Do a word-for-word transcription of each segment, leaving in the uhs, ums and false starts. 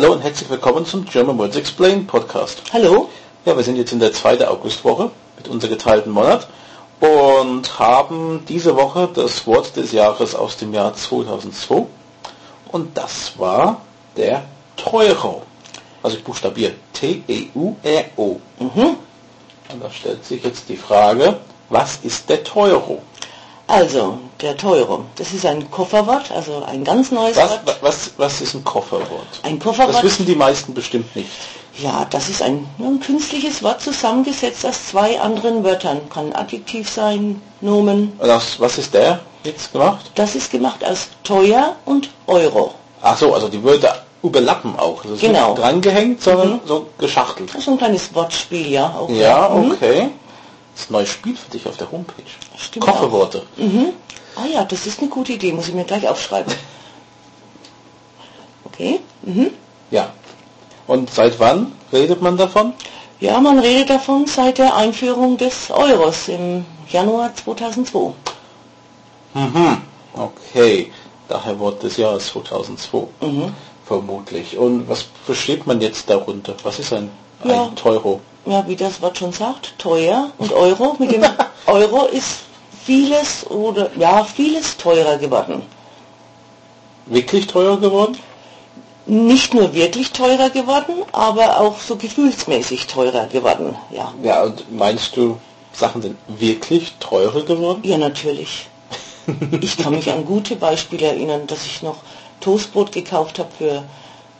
Hallo und herzlich willkommen zum German Words Explained Podcast. Hallo. Ja, wir sind jetzt in der zweiten Augustwoche mit unserem geteilten Monat und haben diese Woche das Wort des Jahres aus dem Jahr zweitausendzwei und das war der Teuro. Also ich buchstabiere T E U R O. Mhm. Und da stellt sich jetzt die Frage, was ist der Teuro? Also, der Teuro, das ist ein Kofferwort, also ein ganz neues was, Wort. Was, was ist ein Kofferwort? Ein Kofferwort? Das wissen die meisten bestimmt nicht. Ja, das ist ein, ein künstliches Wort zusammengesetzt aus zwei anderen Wörtern. Kann Adjektiv sein, Nomen. Das, was ist der jetzt gemacht? Das ist gemacht aus teuer und Euro. Ach so, also die Wörter überlappen auch. Also genau. Nicht drangehängt, sondern mhm. so geschachtelt. Das ist ein kleines Wortspiel, ja. Auch ja, mhm. okay. Das ist ein neues Spiel für dich auf der Homepage. Stimmt. Kofferworte. Mhm. Ah ja, das ist eine gute Idee, muss ich mir gleich aufschreiben. Okay. Mhm. Ja. Und seit wann redet man davon? Ja, man redet davon seit der Einführung des Euros im Januar zweitausendzwei. Mhm. Okay. Daher Wort des Jahres zweitausendzwei. Mhm. Vermutlich. Und was versteht man jetzt darunter? Was ist ein, ein ja. Teuro? Ja, wie das Wort schon sagt, teuer und Euro. Mit dem Euro ist vieles oder ja vieles teurer geworden. Wirklich teurer geworden? Nicht nur wirklich teurer geworden, aber auch so gefühlsmäßig teurer geworden. Ja. Ja, und meinst du, Sachen sind wirklich teurer geworden? Ja, natürlich. Ich kann mich an gute Beispiele erinnern, dass ich noch Toastbrot gekauft habe für,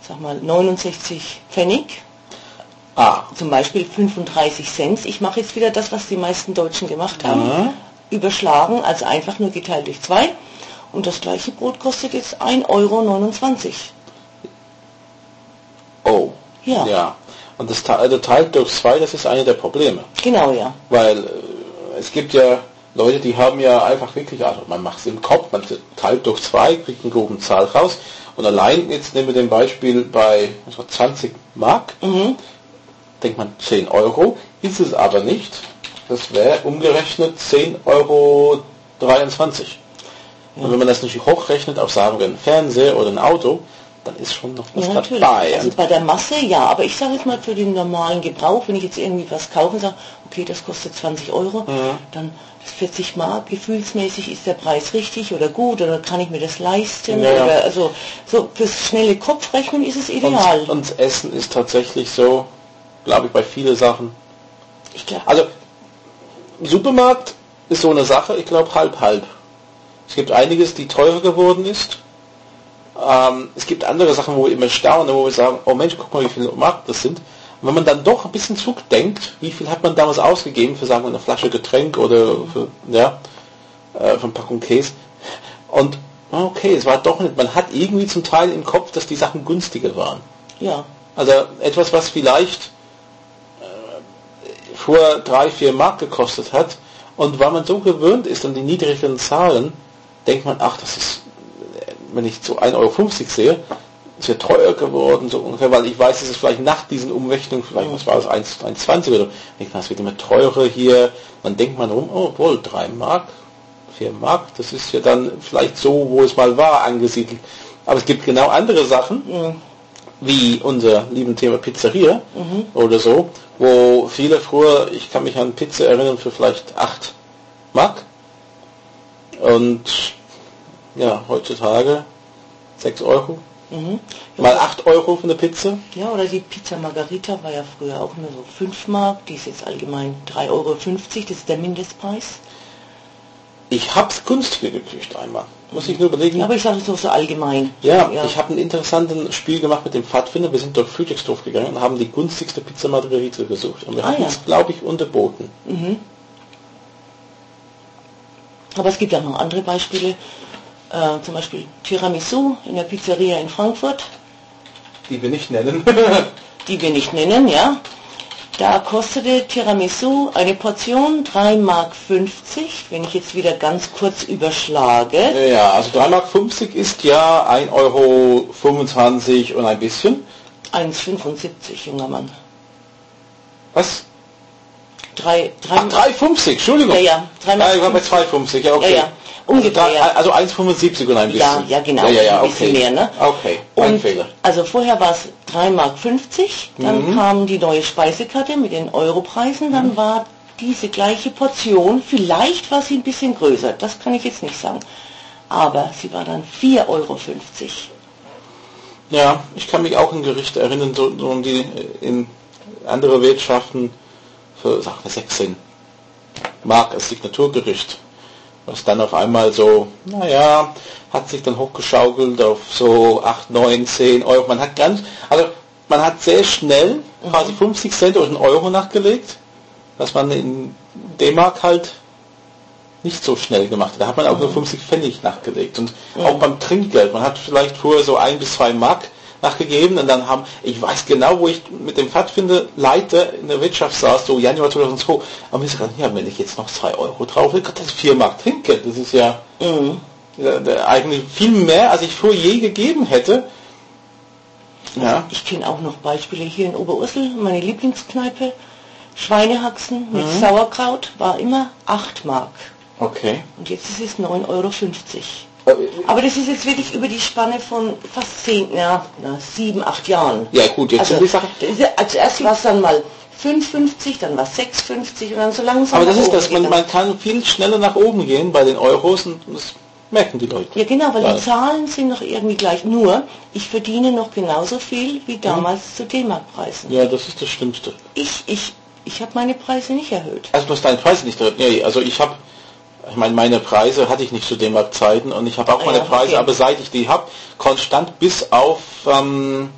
sag mal, neunundsechzig Pfennig. Ah. Zum Beispiel fünfunddreißig Cent. Ich mache jetzt wieder das, was die meisten Deutschen gemacht haben. Mhm. Überschlagen, also einfach nur geteilt durch zwei. Und das gleiche Brot kostet jetzt ein Euro neunundzwanzig. Oh. Ja. Ja. Und das also teilt durch zwei, das ist eine der Probleme. Genau, ja. Weil äh, es gibt ja Leute, die haben ja einfach wirklich, also man macht es im Kopf, man teilt durch zwei, kriegt eine grobe Zahl raus. Und allein, jetzt nehmen wir den Beispiel bei also zwanzig Mark. Mhm. Denkt man zehn Euro, ist es aber nicht. Das wäre umgerechnet zehn Euro dreiundzwanzig. Ja. Und wenn man das nicht hochrechnet auf, sagen wir, einen Fernseher oder ein Auto, dann ist schon noch was ja, dabei. Also bei der Masse, ja, aber ich sage jetzt mal für den normalen Gebrauch, wenn ich jetzt irgendwie was kaufe und sage, okay, das kostet zwanzig Euro, mhm. dann das vierzig Mark, gefühlsmäßig ist der Preis richtig oder gut oder kann ich mir das leisten? Ja. Oder also so fürs schnelle Kopfrechnen ist es ideal. Und, und Essen ist tatsächlich so, glaube ich, bei vielen Sachen. Ich glaube. Also, Supermarkt ist so eine Sache, ich glaube, halb-halb. Es gibt einiges, die teurer geworden ist. Ähm, es gibt andere Sachen, wo wir immer staunen, wo wir sagen, oh Mensch, guck mal, wie viele Markt das sind. Und wenn man dann doch ein bisschen zurückdenkt, wie viel hat man damals ausgegeben für, sagen wir, eine Flasche Getränk oder für, ja, äh, für ein Packung Käse. Und, okay, es war doch nicht. Man hat irgendwie zum Teil im Kopf, dass die Sachen günstiger waren. Ja. Also, etwas, was vielleicht vor drei, vier Mark gekostet hat und weil man so gewöhnt ist an die niedrigeren Zahlen, denkt man, ach, das ist, wenn ich so ein Euro fünfzig sehe, ist ja teuer geworden, so ungefähr, weil ich weiß, dass es vielleicht nach diesen Umrechnungen, vielleicht was war das, eins Komma zwanzig oder denkt man, es wird immer teurer hier, dann denkt man rum, oh wohl, drei Mark, vier Mark, das ist ja dann vielleicht so, wo es mal war, angesiedelt. Aber es gibt genau andere Sachen, ja. wie unser lieben Thema Pizzeria mhm. oder so, wo viele früher, ich kann mich an Pizza erinnern, für vielleicht acht Mark und ja, heutzutage sechs Euro, mhm. ja, mal acht Euro für eine Pizza. Ja, oder die Pizza Margarita war ja früher auch nur so fünf Mark, die ist jetzt allgemein drei Euro fünfzig, das ist der Mindestpreis. Ich habe es günstiger gekriegt einmal. Muss ich nur überlegen. Aber ich sage es doch so allgemein. Ja, ja. Ich habe ein interessantes Spiel gemacht mit dem Pfadfinder. Wir sind durch Friedrichshof gegangen und haben die günstigste Pizza Margherita gesucht. Und wir ah, haben ja. es, glaube ich, unterboten. Mhm. Aber es gibt ja noch andere Beispiele. Äh, zum Beispiel Tiramisu in der Pizzeria in Frankfurt. Die wir nicht nennen. Die wir nicht nennen, ja. Da kostete Tiramisu eine Portion drei Mark fünfzig, wenn ich jetzt wieder ganz kurz überschlage. Ja, also drei Mark fünfzig ist ja ein Euro fünfundzwanzig und ein bisschen. eins Komma fünfundsiebzig, junger Mann. Was? drei Euro fünfzig, Entschuldigung. Ja, ja. drei Mark fünfzig. Ja, ich war bei zwei Euro fünfzig, ja okay. Ja, ja. umgekehrt. Also eins Komma fünfundsiebzig und ein bisschen. Ja, ja genau, ja, ja, ja, ein bisschen okay. mehr. Ne? Okay, mein und Fehler. Also vorher war es drei Mark fünfzig, dann mhm. kam die neue Speisekarte mit den Europreisen, dann mhm. war diese gleiche Portion, vielleicht war sie ein bisschen größer, das kann ich jetzt nicht sagen, aber sie war dann vier Euro fünfzig. Ja, ich kann mich auch an Gerichte erinnern, so, so um die in andere Wirtschaften für sag mal, sechzehn Mark als Signaturgericht, was dann auf einmal so, naja, hat sich dann hochgeschaukelt auf so acht, neun, zehn Euro. Man hat ganz, also man hat sehr schnell quasi mhm. fünfzig Cent durch einen Euro nachgelegt, was man in D-Mark halt nicht so schnell gemacht hat. Da hat man auch mhm. nur fünfzig Pfennig nachgelegt. Und mhm. auch beim Trinkgeld. Man hat vielleicht vorher so ein bis zwei Mark nachgegeben und dann haben, ich weiß genau, wo ich mit dem Pfadfinder Leiter in der Wirtschaft saß, so Januar zweitausendzwei, aber mir gesagt, ja, wenn ich jetzt noch zwei Euro drauf will, Gott, das ist vier Mark Trinkgeld, das ist ja mhm. eigentlich viel mehr, als ich vorher je gegeben hätte. Ja. Ich kenne auch noch Beispiele hier in Oberursel, meine Lieblingskneipe, Schweinehaxen mit mhm. Sauerkraut war immer acht Mark. Okay. Und jetzt ist es neun Euro fünfzig. Aber das ist jetzt wirklich über die Spanne von fast zehn, ja, na, sieben, acht Jahren. Ja gut, jetzt also, die Sache. Also erst war es dann mal fünf Euro fünfzig, dann war es sechs Euro fünfzig und dann so langsam. Aber das ist das, man, man kann viel schneller nach oben gehen bei den Euros und das merken die Leute. Ja genau, weil ja. die Zahlen sind noch irgendwie gleich. Nur, ich verdiene noch genauso viel wie damals hm. zu D-Mark-Preisen. Ja, das ist das Schlimmste. Ich, ich, ich habe meine Preise nicht erhöht. Also du hast deine Preise nicht erhöht? Nee, also ich habe... Ich meine, meine Preise hatte ich nicht zu D-Mark-Zeiten und ich habe auch ah, meine ja, Preise, okay. aber seit ich die habe, konstant bis auf ähm,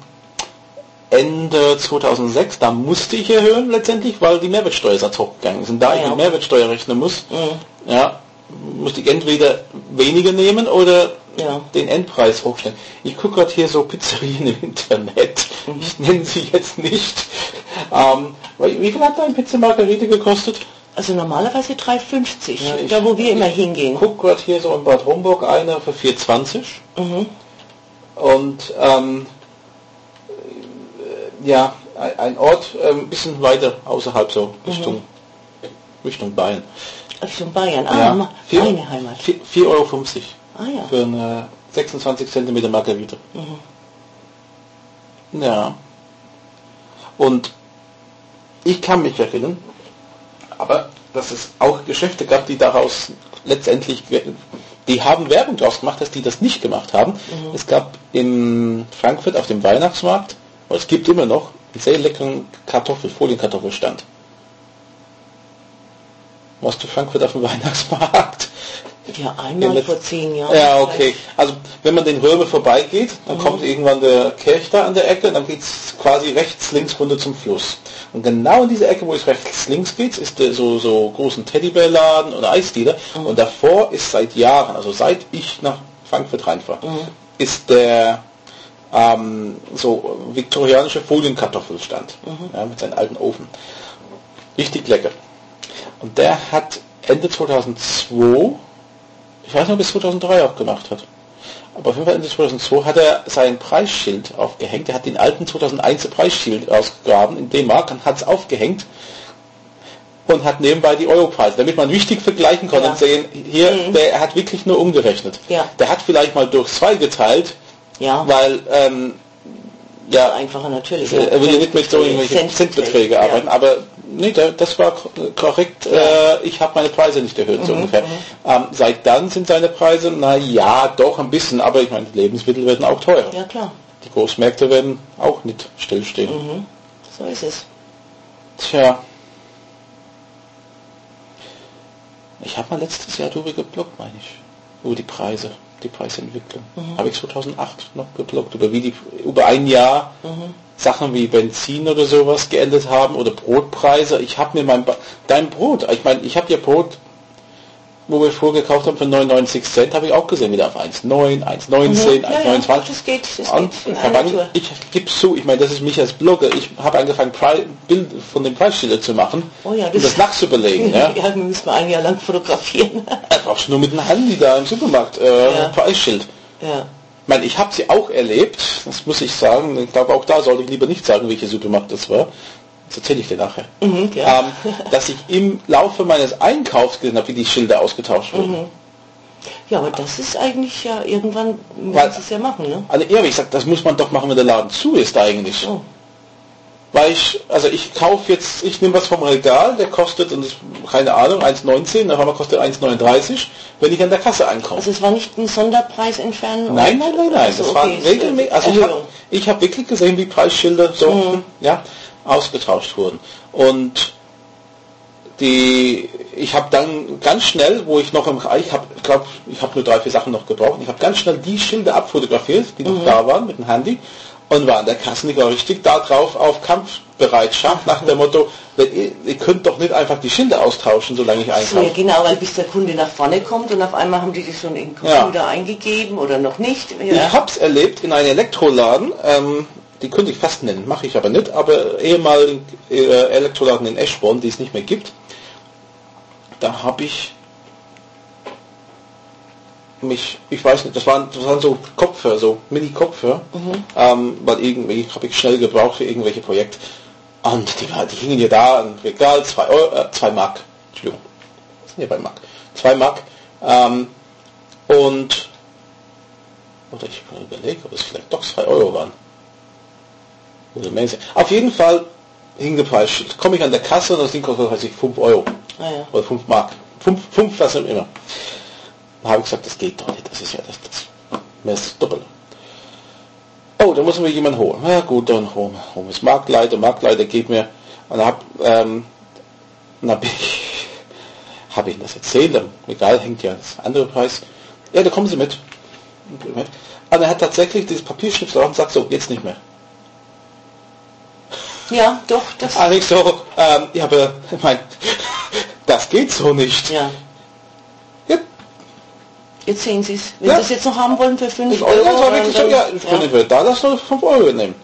Ende zweitausendsechs, da musste ich erhöhen letztendlich, weil die Mehrwertsteuersatz hochgegangen ist. Und da ah, ich ja. mit Mehrwertsteuer rechnen muss, mhm. ja, musste ich entweder weniger nehmen oder ja. den Endpreis hochstellen. Ich gucke gerade hier so Pizzerien im Internet, mhm. ich nenne sie jetzt nicht. Ähm, wie viel hat da eine Pizza Margherita gekostet? Also normalerweise drei Euro fünfzig, ja, da wo wir immer hingehen. Ich gucke gerade hier so in Bad Homburg einer für vier Euro zwanzig. Mhm. Und ähm, ja, ein Ort ein ähm, bisschen weiter außerhalb so, Richtung, mhm. Richtung Bayern. Richtung Bayern, ah, ja. meine Heimat. vier Euro fünfzig ah, ja. für eine sechsundzwanzig Zentimeter Margarita. Mhm. Ja. Und ich kann mich erinnern, aber dass es auch Geschäfte gab, die daraus letztendlich, die haben Werbung draus gemacht, dass die das nicht gemacht haben. Mhm. Es gab in Frankfurt auf dem Weihnachtsmarkt, und es gibt immer noch, einen sehr leckeren Kartoffel, Folienkartoffelstand. Warst du Frankfurt auf dem Weihnachtsmarkt? Ja, einmal vor zehn Jahren. Ja, okay. Also wenn man den Römer vorbeigeht, dann mhm. kommt irgendwann der Kirch da an der Ecke und dann geht es quasi rechts, links runter zum Fluss. Und genau in diese Ecke, wo es rechts, links geht, ist der so, so großen Teddybärladen oder Eisdealer. Mhm. Und davor ist seit Jahren, also seit ich nach Frankfurt reinfahre, mhm. ist der ähm, so viktorianische Folienkartoffelstand mhm. ja, mit seinen alten Ofen. Richtig lecker. Und der hat Ende zweitausendzwei, ich weiß nicht, ob er es zweitausenddrei auch gemacht hat, aber auf jeden Fall Ende zweitausendzwei hat er sein Preisschild aufgehängt. Er hat den alten zweitausendeins Preisschild ausgegraben in D-Mark und hat es aufgehängt und hat nebenbei die Europreise, damit man richtig vergleichen kann ja. und sehen, hier, mhm. der hat wirklich nur umgerechnet. Ja. Der hat vielleicht mal durch zwei geteilt, ja. weil ähm, ja, einfacher natürlich. Er äh, will ja nicht mit so irgendwelchen Centbeträgen ja. arbeiten, aber nee, das war korrekt. Ja. Äh, ich habe meine Preise nicht erhöht, mhm, so ungefähr. Mhm. Ähm, seit dann sind seine Preise, naja, doch ein bisschen, aber ich meine, die Lebensmittel werden auch teurer. Ja, klar. Die Großmärkte werden auch nicht stillstehen. Mhm. So ist es. Tja. Ich habe mal letztes Jahr darüber gebloggt, meine ich, über die Preise, die Preisentwicklung. Mhm. Habe ich zweitausendacht noch gebloggt, über wie die, über ein Jahr. Mhm. Sachen wie Benzin oder sowas geändert haben oder Brotpreise. Ich habe mir mein... Ba- Dein Brot. Ich meine, ich habe ja Brot, wo wir vorher gekauft haben, für neunundneunzig Cent, habe ich auch gesehen, wieder auf eins Komma neun, eins Komma neunzehn, mhm. eins Komma neunundzwanzig. Ja, ja, das geht. Das und geht an, ich gebe es zu, ich meine, das ist mich als Blogger. Ich habe angefangen, Pre- Bilder von den Preisschildern zu machen oh ja, das und das nachzubelegen. Ja, ja wir müssen ein Jahr lang fotografieren. Da brauchst du nur mit dem Handy da im Supermarkt äh, ja. ein Preisschild. Ja. Ich meine, ich habe sie auch erlebt, das muss ich sagen, ich glaube auch da sollte ich lieber nicht sagen, welche Supermarkt das war, das erzähle ich dir nachher, mhm, ja. ähm, dass ich im Laufe meines Einkaufs gesehen habe, wie die Schilder ausgetauscht wurden. Mhm. Ja, aber das ist eigentlich ja irgendwann, weil, es ja machen, ne? Also ehrlich gesagt, das muss man doch machen, wenn der Laden zu ist eigentlich. Oh. Weil ich, also ich kaufe jetzt, ich nehme was vom Regal, der kostet, und das, keine Ahnung, eins neunzehn, der Hammer kostet eins neununddreißig, wenn ich an der Kasse einkaufe. Also es war nicht ein Sonderpreis entfernen? Nein, nein, nein, nein, also, das okay, war regelmäßig, also ich habe ich hab wirklich gesehen, wie Preisschilder so, mhm. ja, ausgetauscht wurden. Und die, ich habe dann ganz schnell, wo ich noch im, ich habe, glaube, ich habe nur drei, vier Sachen noch gebraucht, ich habe ganz schnell die Schilder abfotografiert, die mhm. noch da waren, mit dem Handy, und war an der Kassenicker richtig da drauf auf Kampfbereitschaft, nach dem Motto, wenn ihr, ihr könnt doch nicht einfach die Schilder austauschen, solange ich einkaufe. Ja, genau, weil bis der Kunde nach vorne kommt und auf einmal haben die das schon in den Computer ja. eingegeben oder noch nicht. Ja. Ich habe es erlebt in einem Elektroladen, ähm, die könnte ich fast nennen, mache ich aber nicht, aber ehemaligen Elektroladen in Eschborn, die es nicht mehr gibt, da habe ich mich, ich weiß nicht, das waren, das waren so Kopfhörer, so Mini-Kopfhörer, mhm. ähm, weil irgendwie habe ich schnell gebraucht für irgendwelche Projekte. Und die, die hingen ja da, ein Regal, zwei, Euro, äh, zwei Mark, Entschuldigung, das sind ja bei Mark, zwei Mark, ähm, und, oder ich überlege, ob es vielleicht doch zwei Euro waren. Auf jeden Fall hing der Preisschild. Komme ich an der Kasse und das Ding kostet, weiß ich, fünf Euro. Ah, ja. Oder fünf Mark. fünf, fünf, was auch immer. Dann habe ich gesagt, das geht doch nicht. Das ist ja das, das, das ist doppelt. Oh, da muss mir jemand holen. Na gut, dann hol ist Marktleiter, Marktleiter, gib mir. Und dann habe ähm, hab ich, hab ich das erzählt. Dann, egal, hängt ja das andere Preis. Ja, da kommen Sie mit. Und er hat tatsächlich dieses Papierstift drauf und sagt so, jetzt nicht mehr. Ja, doch. Das also ich so, ähm, ja, aber ich mein, das geht so nicht. Ja. Ja. Jetzt sehen Sie es. Wenn ja. Sie es jetzt noch haben wollen für fünf Euro. Ich war wirklich so, ja, ich würde ja. da das nur fünf Euro nehmen.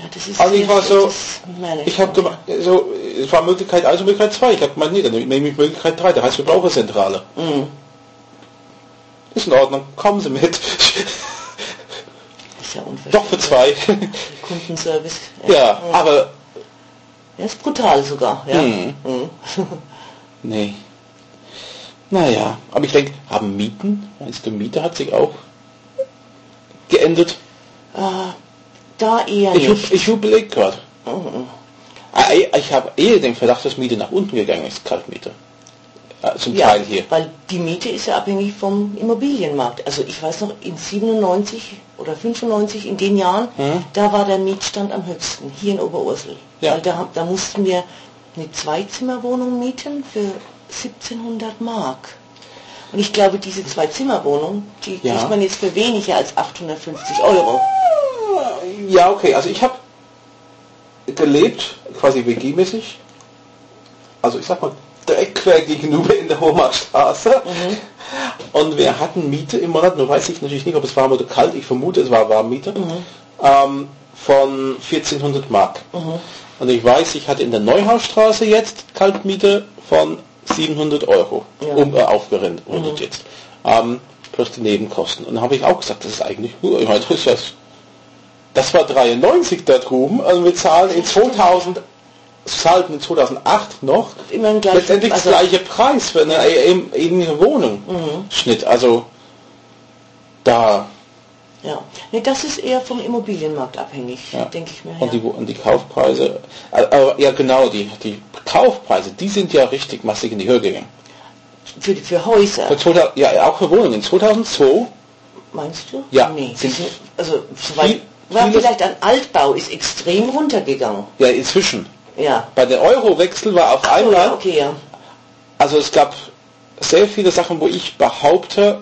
Ja, das ist also ich war so, das, ich habe gemacht, so, es war Möglichkeit eins und Möglichkeit zwei. Ich habe gemeint, nee, dann nehme ich Möglichkeit drei, das heißt Verbraucherzentrale. Mhm. Ist in Ordnung, kommen Sie mit. Ja, doch für zwei. Kundenservice. Ja, ja, aber... Er ist brutal sogar, ja. Hm. Hm. Nee. Naja, aber ich denke, haben Mieten, meinst du, Miete hat sich auch geändert? Ah, da eher ich, nicht. Ich überlege gerade. Mhm. Ich habe eher den Verdacht, dass Miete nach unten gegangen ist, Kaltmiete. Zum ja, Teil hier. Weil die Miete ist ja abhängig vom Immobilienmarkt. Also ich weiß noch, in siebenundneunzig oder fünfundneunzig, in den Jahren, mhm. da war der Mietstand am höchsten, hier in Oberursel. Ja. Weil da, da mussten wir eine Zweizimmerwohnung mieten für siebzehnhundert Mark. Und ich glaube, diese Zweizimmerwohnung, die ja. kriegt man jetzt für weniger als achthundertfünfzig Euro. Ja, okay. Also ich habe gelebt, quasi W G-mäßig, also ich sag mal, direkt quer gegenüber in der Hohmannstraße mhm. und wir hatten Miete im Monat, nur weiß ich natürlich nicht, ob es warm oder kalt, ich vermute es war Warmmiete, mhm. ähm, von vierzehnhundert Mark. Mhm. Und ich weiß, ich hatte in der Neuhausstraße jetzt Kaltmiete von siebenhundert Euro, ja. um, äh, aufgerundet mhm. jetzt, ähm, plus die Nebenkosten. Und da habe ich auch gesagt, das ist eigentlich, ich meine, das, ist, das war dreiundneunzig da drüben, und wir zahlen in zweitausend es zahlten in zweitausendacht noch immerhin gleich letztendlich also das gleiche Preis für eine, eine Wohnung. Mhm. Schnitt, also da... Ja, nee, das ist eher vom Immobilienmarkt abhängig, ja. denke ich mir. Ja. Und, die, und die Kaufpreise, aber ja genau, die, die Kaufpreise, die sind ja richtig massig in die Höhe gegangen. Für, für Häuser? Für zweitausend, ja, auch für Wohnungen. zweitausendzwei... Meinst du? Ja. Nee, sind sind, also soweit, war vielleicht ein Altbau, ist extrem runtergegangen. Ja, inzwischen. Ja. Bei der Eurowechsel war auf einmal, oh, ja, okay, ja. also es gab sehr viele Sachen, wo ich behaupte,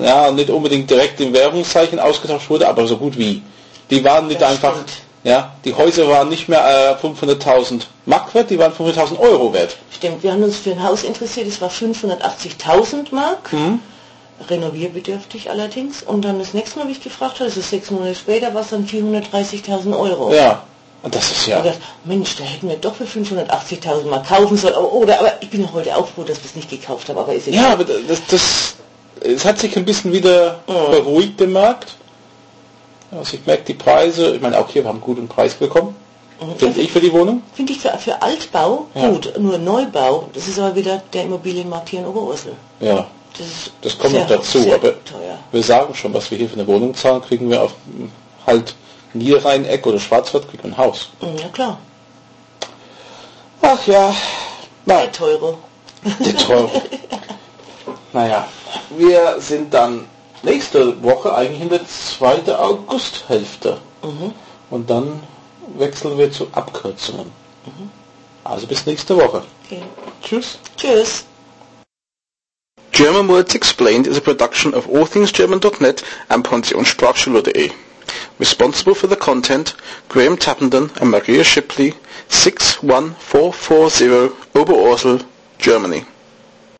ja, nicht unbedingt direkt im Währungszeichen ausgetauscht wurde, aber so gut wie. Die waren nicht das einfach, stimmt. ja, die Häuser waren nicht mehr äh, fünfhunderttausend Mark wert, die waren fünfhunderttausend Euro wert. Stimmt, wir haben uns für ein Haus interessiert, es war fünfhundertachtzigtausend Mark, mhm. renovierbedürftig allerdings, und dann das nächste Mal, wie ich gefragt habe, das ist sechs Monate später, war es dann vierhundertdreißigtausend Euro. Ja. Und das ist ja... Dachte, Mensch, da hätten wir doch für fünfhundertachtzigtausend mal kaufen sollen. Aber, oder, aber ich bin heute auch froh, dass wir es nicht gekauft haben. Aber ist ja, ja, aber das, das, es hat sich ein bisschen wieder oh. beruhigt, der Markt. Also ich merke die Preise. Ich meine, auch hier, wir haben einen guten Preis bekommen. Mhm. Finde ich für die Wohnung? Finde ich für, für Altbau ja. gut. Nur Neubau, das ist aber wieder der Immobilienmarkt hier in Oberursel. Ja. Das, das kommt noch dazu, aber teuer. Wir sagen schon, was wir hier für eine Wohnung zahlen, kriegen wir auf halt Niederrhein-Eck oder Schwarzwald, kriegen wir ein Haus. Ja, klar. Ach ja. Na, der Teuro. Der Teuro. Naja, wir sind dann nächste Woche eigentlich in der zweiten Augusthälfte. Mhm. Und dann wechseln wir zu Abkürzungen. Mhm. Also bis nächste Woche. Okay. Tschüss. Tschüss. German Words Explained is a production of all things german dot net and pensionssprachschule dot d e. Responsible for the content, Graham Tappenden and Maria Shipley, six one four four zero Oberursel, Germany.